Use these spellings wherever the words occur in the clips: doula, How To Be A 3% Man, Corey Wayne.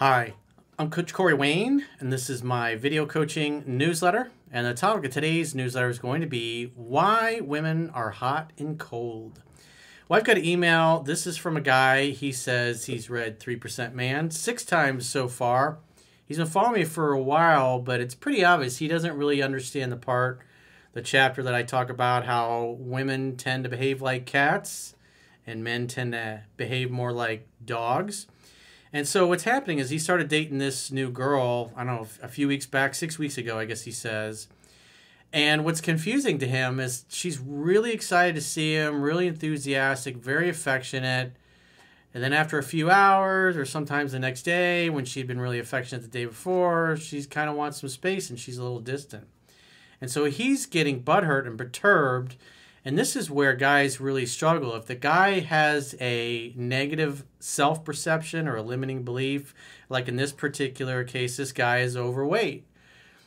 Hi, I'm Coach Corey Wayne, and this is my video coaching newsletter. And the topic of today's newsletter is going to be why women are hot and cold. Well, I've got an email. This is from a guy. He says he's read 3% Man 6 times so far. He's been following me for a while, but it's pretty obvious he doesn't really understand the chapter that I talk about how women tend to behave like cats and men tend to behave more like dogs. And so what's happening is he started dating this new girl, I don't know, a few weeks back, 6 weeks ago, I guess he says. And what's confusing to him is she's really excited to see him, really enthusiastic, very affectionate. And then after a few hours or sometimes the next day, when she'd been really affectionate the day before, she kind of wants some space and she's a little distant. And so he's getting butthurt and perturbed. And this is where guys really struggle. If the guy has a negative self-perception or a limiting belief, like in this particular case, this guy is overweight.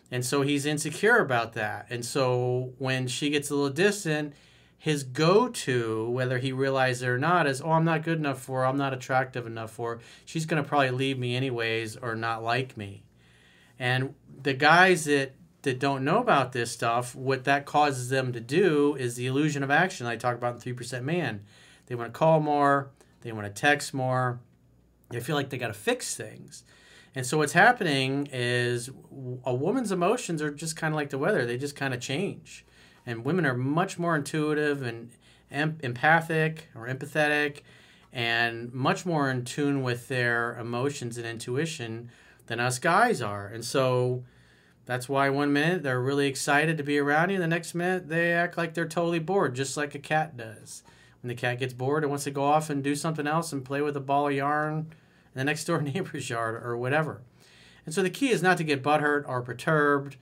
And so he's insecure about that. And so when she gets a little distant, his go-to, whether he realizes it or not, is, oh, I'm not good enough for her, I'm not attractive enough for her, she's going to probably leave me anyways or not like me. And the guys that don't know about this stuff, what that causes them to do is the illusion of action I talk about in 3% Man. They want to call more. They want to text more. They feel like they got to fix things. And so what's happening is a woman's emotions are just kind of like the weather. They just kind of change. And women are much more intuitive and empathetic and much more in tune with their emotions and intuition than us guys are. And so that's why 1 minute they're really excited to be around you, the next minute they act like they're totally bored, just like a cat does. When the cat gets bored, it wants to go off and do something else and play with a ball of yarn in the next door neighbor's yard or whatever. And so the key is not to get butthurt or perturbed,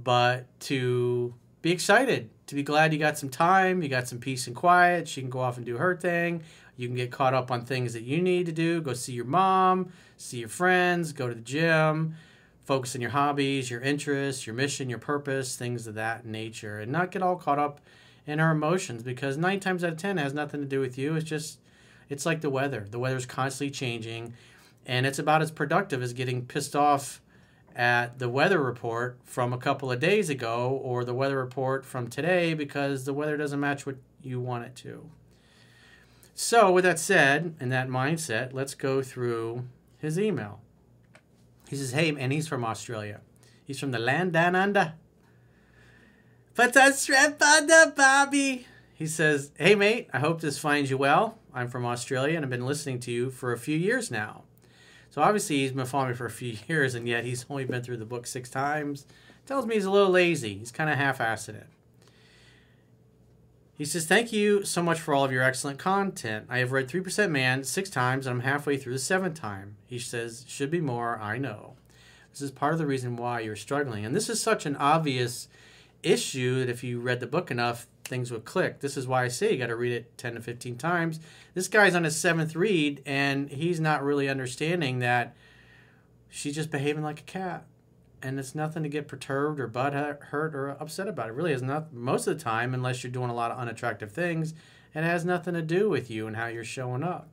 but to be excited, to be glad you got some time, you got some peace and quiet, she can go off and do her thing, you can get caught up on things that you need to do, go see your mom, see your friends, go to the gym. Focus on your hobbies, your interests, your mission, your purpose, things of that nature, and not get all caught up in our emotions, because 9 times out of 10 it has nothing to do with you. It's like the weather. The weather's constantly changing, and it's about as productive as getting pissed off at the weather report from a couple of days ago or the weather report from today, because the weather doesn't match what you want it to. So with that said, and that mindset, let's go through his email. He says, hey, and he's from Australia. He's from the land down under. But that's right, Bobby. He says, hey, mate, I hope this finds you well. I'm from Australia, and I've been listening to you for a few years now. So obviously he's been following me for a few years, and yet he's only been through the book 6 times. Tells me he's a little lazy. He's kind of half-assed it. He says, thank you so much for all of your excellent content. I have read 3% Man 6 times, and I'm halfway through the 7th time. He says, should be more, I know. This is part of the reason why you're struggling. And this is such an obvious issue that if you read the book enough, things would click. This is why I say you got to read it 10 to 15 times. This guy's on his 7th read, and he's not really understanding that she's just behaving like a cat. And it's nothing to get perturbed or hurt or upset about. It really is not, most of the time, unless you're doing a lot of unattractive things, it has nothing to do with you and how you're showing up.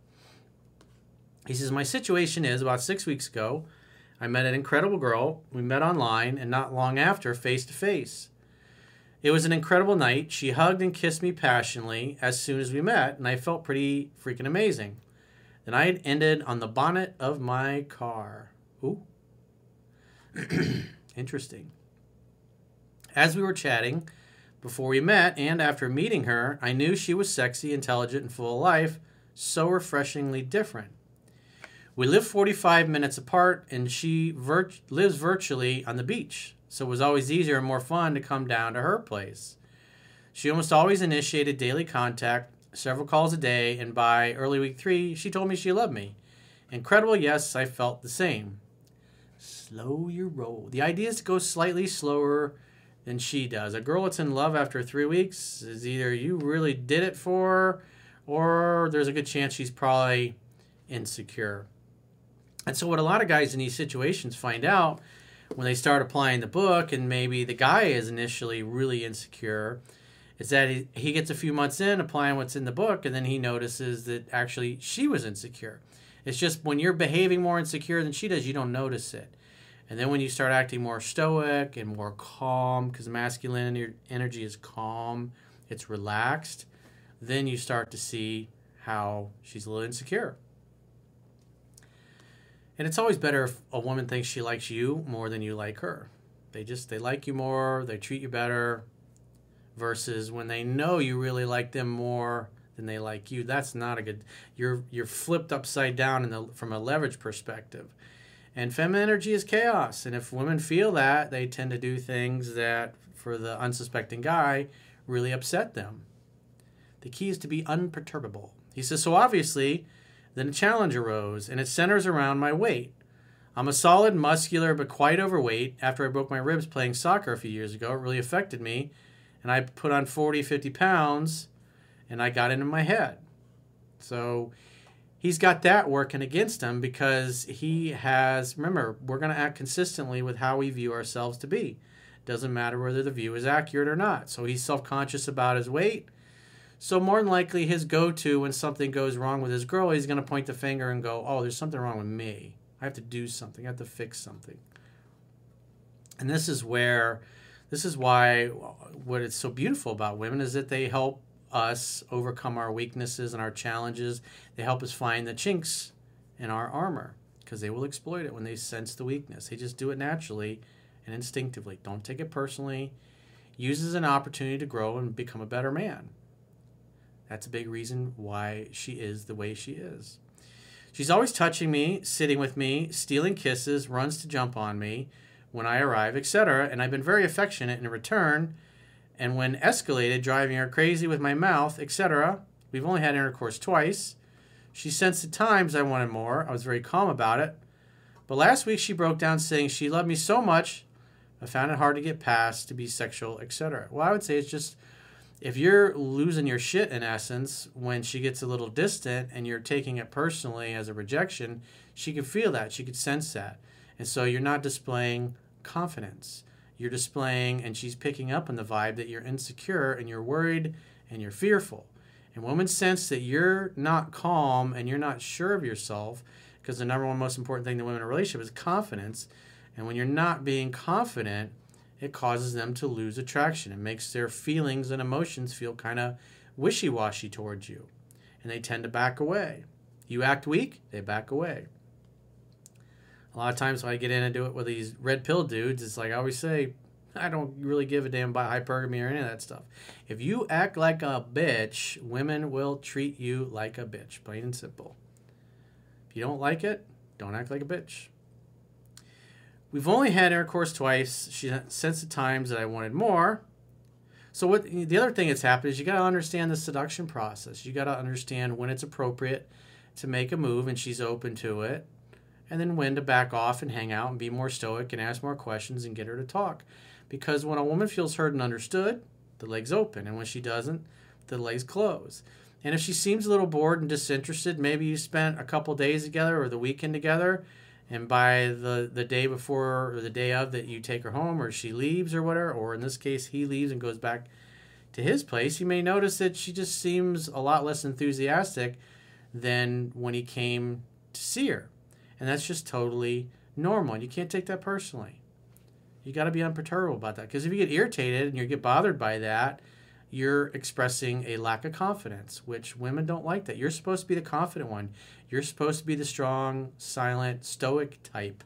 He says, my situation is about 6 weeks ago, I met an incredible girl. We met online and not long after, face to face. It was an incredible night. She hugged and kissed me passionately as soon as we met, and I felt pretty freaking amazing. The night ended on the bonnet of my car. Ooh. Interesting. As we were chatting before we met and after meeting her, I knew she was sexy, intelligent, and full of life, so refreshingly different. We live 45 minutes apart, and she lives virtually on the beach, so it was always easier and more fun to come down to her place. She almost always initiated daily contact, several calls a day, and by early week 3, she told me she loved me. Incredible, yes, I felt the same. Slow your roll. The idea is to go slightly slower than she does. A girl that's in love after 3 weeks is either you really did it for her, or there's a good chance she's probably insecure. And so what a lot of guys in these situations find out when they start applying the book, and maybe the guy is initially really insecure, is that he gets a few months in applying what's in the book, and then he notices that actually she was insecure. It's just when you're behaving more insecure than she does, you don't notice it. And then when you start acting more stoic and more calm, because masculine energy is calm, it's relaxed, then you start to see how she's a little insecure. And it's always better if a woman thinks she likes you more than you like her. They like you more, they treat you better, versus when they know you really like them more than they like you. That's not a good, you're flipped upside down from a leverage perspective. And feminine energy is chaos. And if women feel that, they tend to do things that, for the unsuspecting guy, really upset them. The key is to be unperturbable. He says, so obviously, then a challenge arose, and it centers around my weight. I'm a solid, muscular, but quite overweight. After I broke my ribs playing soccer a few years ago, it really affected me, and I put on 40, 50 pounds, and I got into my head. So he's got that working against him because he has, remember, we're going to act consistently with how we view ourselves to be. It doesn't matter whether the view is accurate or not. So he's self-conscious about his weight. So more than likely, his go-to when something goes wrong with his girl, he's going to point the finger and go, oh, there's something wrong with me. I have to do something. I have to fix something. And this is why what it's so beautiful about women is that they help us overcome our weaknesses and our challenges. They help us find the chinks in our armor because they will exploit it when they sense the weakness. They just do it naturally and instinctively. Don't take it personally. Use it as an opportunity to grow and become a better man. That's a big reason why she is the way she is. She's always touching me, sitting with me, stealing kisses, runs to jump on me when I arrive, etc. And I've been very affectionate in return. And when escalated, driving her crazy with my mouth, etc. We've only had intercourse twice. She sensed at times I wanted more. I was very calm about it. But last week she broke down saying she loved me so much, I found it hard to get past to be sexual, etc. Well, I would say it's just, if you're losing your shit, in essence, when she gets a little distant and you're taking it personally as a rejection, she can feel that. She can sense that. And so you're not displaying confidence. You're displaying, and she's picking up on the vibe that you're insecure and you're worried and you're fearful. And women sense that you're not calm and you're not sure of yourself because the number one most important thing to women in a relationship is confidence. And when you're not being confident, it causes them to lose attraction. It makes their feelings and emotions feel kind of wishy-washy towards you. And they tend to back away. You act weak, they back away. A lot of times when I get in and do it with these red pill dudes, it's like I always say, I don't really give a damn about hypergamy or any of that stuff. If you act like a bitch, women will treat you like a bitch, plain and simple. If you don't like it, don't act like a bitch. We've only had intercourse twice. She sensed at times that I wanted more. So what? The other thing that's happened is you got to understand the seduction process. You got to understand when it's appropriate to make a move and she's open to it, and then when to back off and hang out and be more stoic and ask more questions and get her to talk. Because when a woman feels heard and understood, the legs open, and when she doesn't, the legs close. And if she seems a little bored and disinterested, maybe you spent a couple days together or the weekend together, and by the day before or the day of that you take her home or she leaves or whatever, or in this case, he leaves and goes back to his place, you may notice that she just seems a lot less enthusiastic than when he came to see her. And that's just totally normal. And you can't take that personally. You got to be unperturbable about that. Because if you get irritated and you get bothered by that, you're expressing a lack of confidence, which women don't like that. You're supposed to be the confident one. You're supposed to be the strong, silent, stoic type,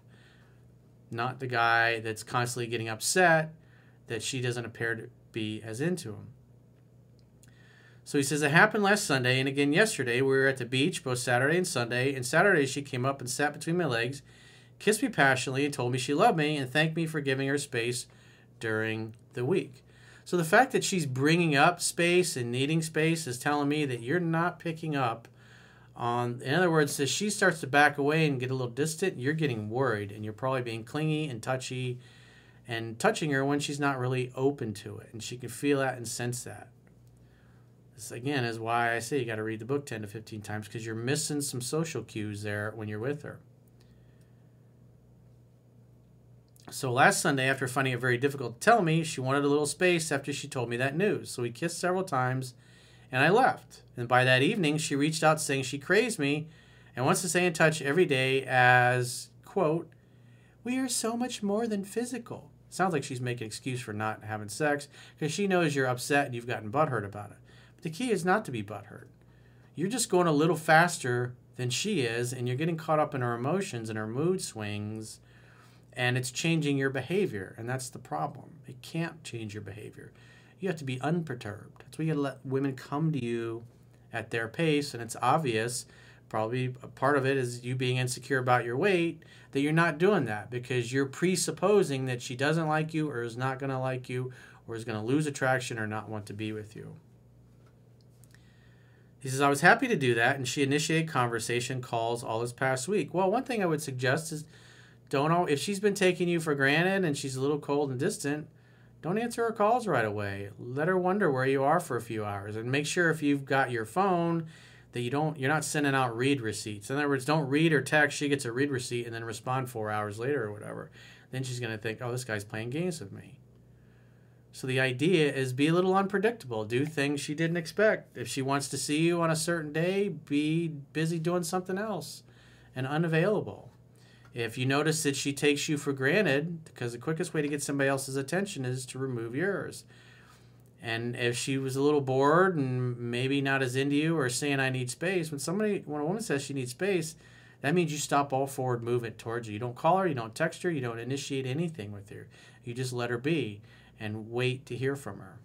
not the guy that's constantly getting upset that she doesn't appear to be as into him. So he says, it happened last Sunday and again yesterday. We were at the beach both Saturday and Sunday. And Saturday she came up and sat between my legs, kissed me passionately and told me she loved me and thanked me for giving her space during the week. So the fact that she's bringing up space and needing space is telling me that you're not picking up on, in other words, as she starts to back away and get a little distant, you're getting worried and you're probably being clingy and touchy and touching her when she's not really open to it. And she can feel that and sense that. This, again, is why I say you got to read the book 10 to 15 times because you're missing some social cues there when you're with her. So last Sunday, after finding it very difficult to tell me, she wanted a little space after she told me that news. So we kissed several times, and I left. And by that evening, she reached out saying she craves me and wants to stay in touch every day as, quote, we are so much more than physical. Sounds like she's making an excuse for not having sex because she knows you're upset and you've gotten butthurt about it. But the key is not to be butthurt. You're just going a little faster than she is, and you're getting caught up in her emotions and her mood swings, and it's changing your behavior, and that's the problem. It can't change your behavior. You have to be unperturbed. That's why you let women come to you at their pace, and it's obvious, probably a part of it is you being insecure about your weight, that you're not doing that because you're presupposing that she doesn't like you or is not going to like you or is going to lose attraction or not want to be with you. He says, I was happy to do that, and she initiated conversation calls all this past week. Well, one thing I would suggest is if she's been taking you for granted and she's a little cold and distant, don't answer her calls right away. Let her wonder where you are for a few hours, and make sure if you've got your phone that you're not sending out read receipts. In other words, don't read her text. She gets a read receipt and then respond 4 hours later or whatever. Then she's going to think, oh, this guy's playing games with me. So the idea is be a little unpredictable. Do things she didn't expect. If she wants to see you on a certain day, be busy doing something else and unavailable. If you notice that she takes you for granted, because the quickest way to get somebody else's attention is to remove yours. And if she was a little bored and maybe not as into you or saying, I need space, when a woman says she needs space, that means you stop all forward movement towards her. You don't call her, you don't text her, you don't initiate anything with her. You just let her be and wait to hear from her.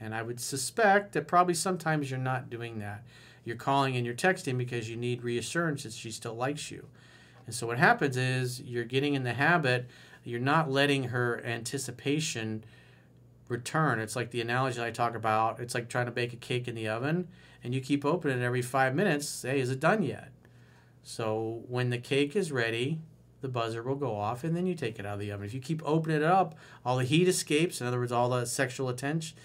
And I would suspect that probably sometimes you're not doing that. You're calling and you're texting because you need reassurance that she still likes you. And so what happens is you're getting in the habit, you're not letting her anticipation return. It's like the analogy I talk about. It's like trying to bake a cake in the oven, and you keep opening it every 5 minutes. Hey, is it done yet? So when the cake is ready, the buzzer will go off, and then you take it out of the oven. If you keep opening it up, all the heat escapes. In other words, all the sexual attention,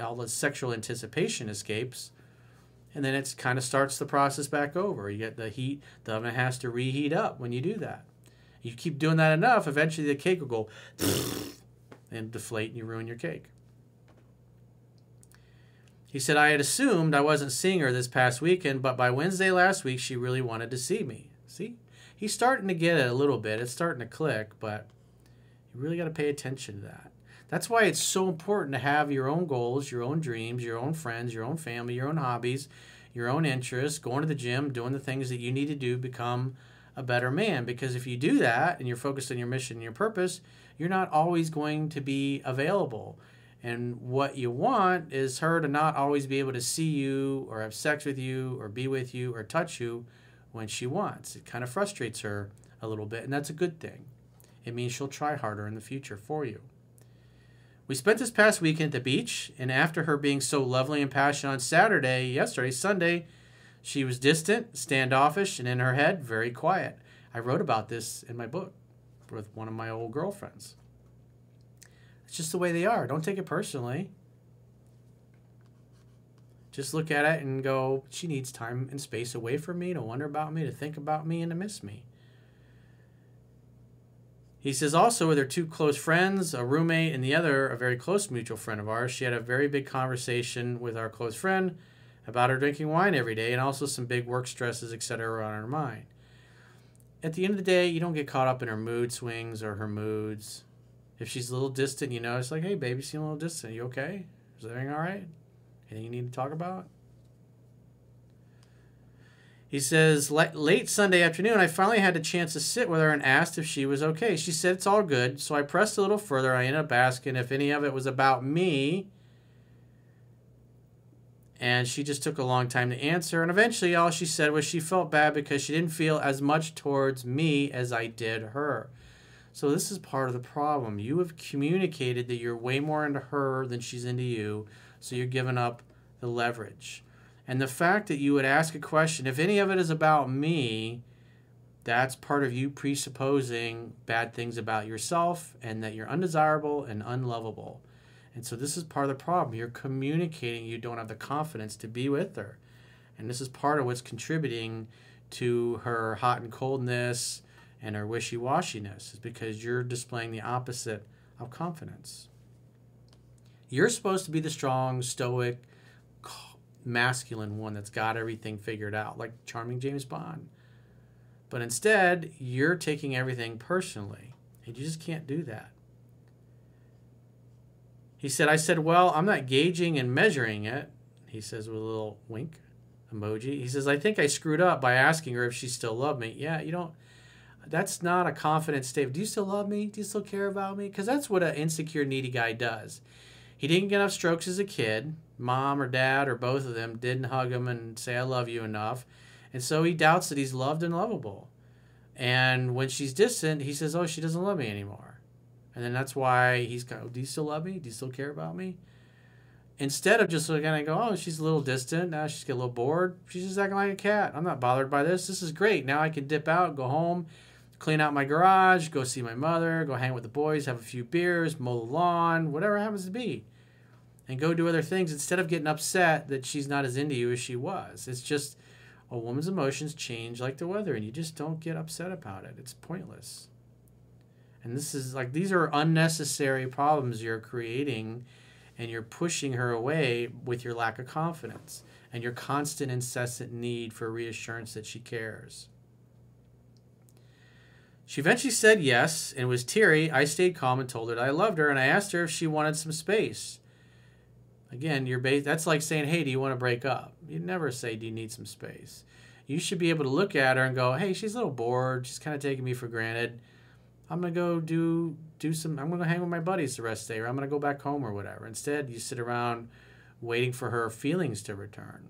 all the sexual anticipation escapes, and then it kind of starts the process back over. You get the heat. The oven has to reheat up when you do that. You keep doing that enough, eventually the cake will go and deflate, and you ruin your cake. He said, I had assumed I wasn't seeing her this past weekend, but by Wednesday last week, she really wanted to see me. See? He's starting to get it a little bit. It's starting to click, but you really got to pay attention to that. That's why it's so important to have your own goals, your own dreams, your own friends, your own family, your own hobbies, your own interests, going to the gym, doing the things that you need to do, become a better man. Because if you do that and you're focused on your mission and your purpose, you're not always going to be available. And what you want is her to not always be able to see you or have sex with you or be with you or touch you when she wants. It kind of frustrates her a little bit, and that's a good thing. It means she'll try harder in the future for you. We spent this past weekend at the beach, and after her being so lovely and passionate on Saturday, Sunday, she was distant, standoffish, and in her head, very quiet. I wrote about this in my book with one of my old girlfriends. It's just the way they are. Don't take it personally. Just look at it and go, she needs time and space away from me to wonder about me, to think about me, and to miss me. He says also with her two close friends, a roommate and the other, a very close mutual friend of ours, she had a very big conversation with our close friend about her drinking wine every day and also some big work stresses, etc. on her mind. At the end of the day, you don't get caught up in her mood swings or her moods. If she's a little distant, you know, it's like, hey, baby, you seem a little distant. You okay? Is everything all right? Anything you need to talk about? He says, late Sunday afternoon, I finally had a chance to sit with her and asked if she was okay. She said it's all good, so I pressed a little further. I ended up asking if any of it was about me, and she just took a long time to answer, and eventually all she said was she felt bad because she didn't feel as much towards me as I did her. So this is part of the problem. You have communicated that you're way more into her than she's into you, so you're giving up the leverage. And the fact that you would ask a question, if any of it is about me, that's part of you presupposing bad things about yourself and that you're undesirable and unlovable. And so this is part of the problem. You're communicating you don't have the confidence to be with her. And this is part of what's contributing to her hot and coldness and her wishy-washiness, is because you're displaying the opposite of confidence. You're supposed to be the strong, stoic, masculine one that's got everything figured out, like charming James Bond. But instead, you're taking everything personally, and you just can't do that. He said, I said, well, I'm not gauging and measuring it, he says with a little wink emoji. He says, I think I screwed up by asking her if she still loved me. Yeah, you don't, that's not a confident statement. Do you still love me? Do you still care about me? Because that's what an insecure, needy guy does. He didn't get enough strokes as a kid. Mom or dad or both of them didn't hug him and say, I love you enough. And so he doubts that he's loved and lovable. And when she's distant, he says, oh, she doesn't love me anymore. And then that's why he's kind of, do you still love me? Do you still care about me? Instead of just looking at it and go, oh, she's a little distant. Now she's getting a little bored. She's just acting like a cat. I'm not bothered by this. This is great. Now I can dip out, go home, clean out my garage, go see my mother, go hang with the boys, have a few beers, mow the lawn, whatever it happens to be. And go do other things instead of getting upset that she's not as into you as she was. It's just a woman's emotions change like the weather, and you just don't get upset about it. It's pointless. And this is like, these are unnecessary problems you're creating, and you're pushing her away with your lack of confidence and your constant, incessant need for reassurance that she cares. She eventually said yes and was teary. I stayed calm and told her that I loved her, and I asked her if she wanted some space. Again, that's like saying, hey, do you want to break up? You never say, do you need some space? You should be able to look at her and go, hey, she's a little bored. She's kind of taking me for granted. I'm going to go I'm going to hang with my buddies the rest of the day, or I'm going to go back home or whatever. Instead, you sit around waiting for her feelings to return.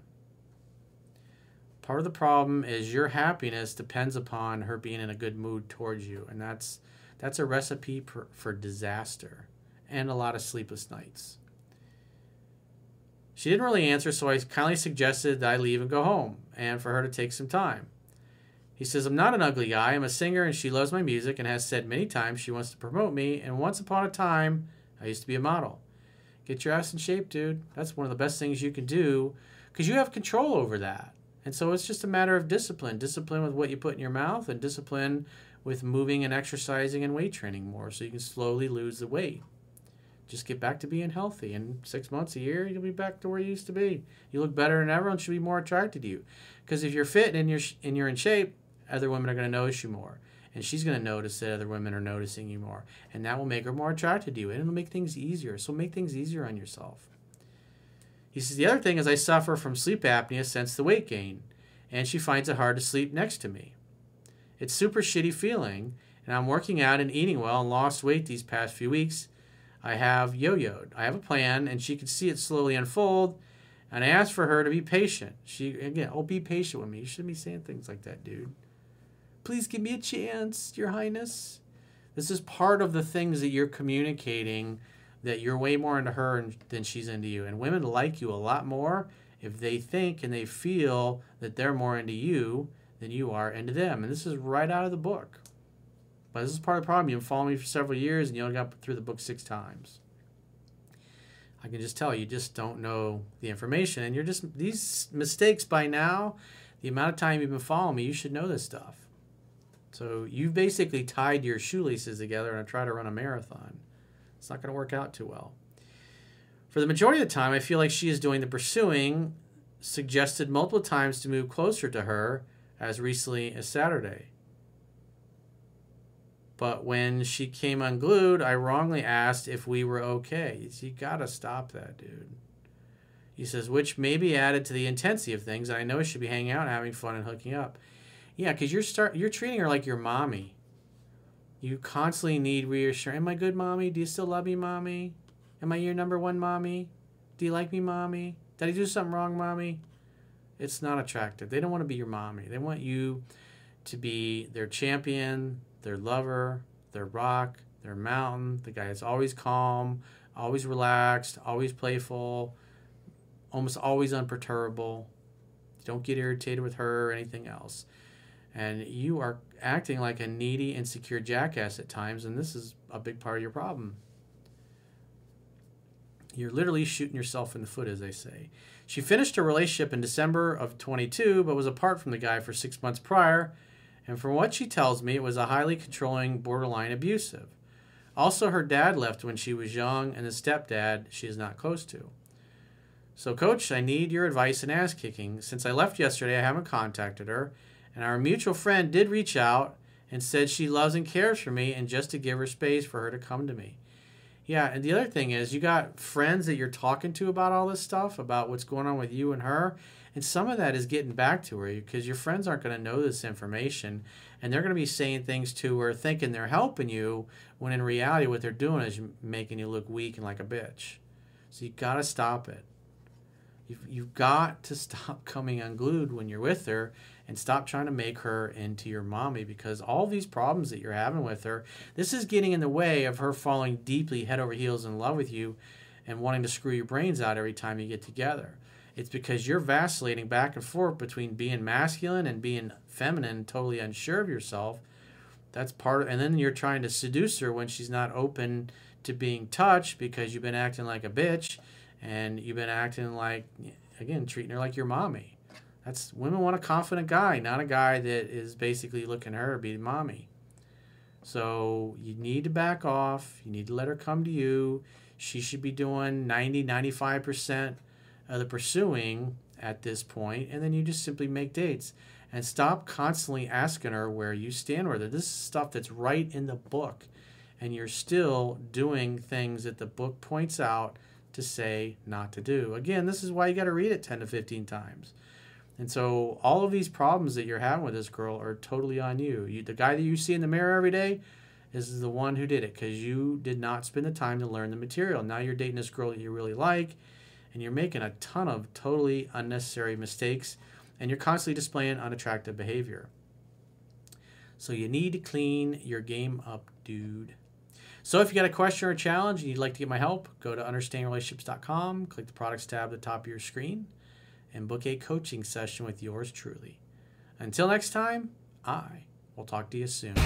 Part of the problem is your happiness depends upon her being in a good mood towards you, and that's a recipe for disaster and a lot of sleepless nights. She didn't really answer, so I kindly suggested that I leave and go home and for her to take some time. He says, I'm not an ugly guy. I'm a singer, and she loves my music and has said many times she wants to promote me, and once upon a time, I used to be a model. Get your ass in shape, dude. That's one of the best things you can do because you have control over that. And so it's just a matter of discipline. Discipline with what you put in your mouth, and discipline with moving and exercising and weight training more so you can slowly lose the weight. Just get back to being healthy. In 6 months, a year, you'll be back to where you used to be. You look better than everyone should be more attracted to you. Because if you're fit and you're in shape, other women are going to notice you more. And she's going to notice that other women are noticing you more. And that will make her more attracted to you. And it'll make things easier. So make things easier on yourself. He says, the other thing is I suffer from sleep apnea since the weight gain. And she finds it hard to sleep next to me. It's super shitty feeling. And I'm working out and eating well and lost weight these past few weeks. I have yo-yoed. I have a plan, and she could see it slowly unfold, and I asked for her to be patient. Again, be patient with me. You shouldn't be saying things like that, dude. Please give me a chance, Your Highness. This is part of the things that you're communicating, that you're way more into her than she's into you. And women like you a lot more if they think and they feel that they're more into you than you are into them. And this is right out of the book. But this is part of the problem. You've been following me for several years, and you only got through the book 6 times. I can just tell you just don't know the information. And you're just, these mistakes by now, the amount of time you've been following me, you should know this stuff. So you've basically tied your shoelaces together and try to run a marathon. It's not going to work out too well. For the majority of the time, I feel like she is doing the pursuing, suggested multiple times to move closer to her as recently as Saturday. But when she came unglued, I wrongly asked if we were okay. You gotta stop that, dude. He says, which maybe added to the intensity of things. I know she should be hanging out, having fun, and hooking up. Yeah, because you're treating her like your mommy. You constantly need reassurance. Am I good, mommy? Do you still love me, mommy? Am I your #1, mommy? Do you like me, mommy? Did I do something wrong, mommy? It's not attractive. They don't want to be your mommy. They want you to be their champion, their lover, their rock, their mountain, the guy that's always calm, always relaxed, always playful, almost always unperturbable. Don't get irritated with her or anything else. And you are acting like a needy, insecure jackass at times, and this is a big part of your problem. You're literally shooting yourself in the foot, as they say. She finished her relationship in December of 22, but was apart from the guy for 6 months prior. And from what she tells me, it was a highly controlling, borderline abusive. Also, her dad left when she was young, and the stepdad she is not close to. So, Coach, I need your advice and ass-kicking. Since I left yesterday, I haven't contacted her, and our mutual friend did reach out and said she loves and cares for me, and just to give her space for her to come to me. Yeah, and the other thing is, you got friends that you're talking to about all this stuff, about what's going on with you and her, and some of that is getting back to her, because your friends aren't going to know this information, and they're going to be saying things to her thinking they're helping you, when in reality what they're doing is making you look weak and like a bitch. So you've got to stop it. You've got to stop coming unglued when you're with her, and stop trying to make her into your mommy, because all these problems that you're having with her, this is getting in the way of her falling deeply head over heels in love with you and wanting to screw your brains out every time you get together. It's because you're vacillating back and forth between being masculine and being feminine, totally unsure of yourself. That's part of, and then you're trying to seduce her when she's not open to being touched, because you've been acting like a bitch, and you've been acting like, again, treating her like your mommy. That's, women want a confident guy, not a guy that is basically looking at her to be mommy. So you need to back off. You need to let her come to you. She should be doing 90, 95% of the pursuing at this point, and then you just simply make dates. And stop constantly asking her where you stand with her. This is stuff that's right in the book, and you're still doing things that the book points out to say not to do. Again, this is why you got to read it 10 to 15 times. And so all of these problems that you're having with this girl are totally on you. The guy that you see in the mirror every day is the one who did it, because you did not spend the time to learn the material. Now you're dating this girl that you really like, and you're making a ton of totally unnecessary mistakes, and you're constantly displaying unattractive behavior. So you need to clean your game up, dude. So if you got a question or a challenge and you'd like to get my help, go to understandingrelationships.com, click the products tab at the top of your screen, and book a coaching session with yours truly. Until next time, I will talk to you soon.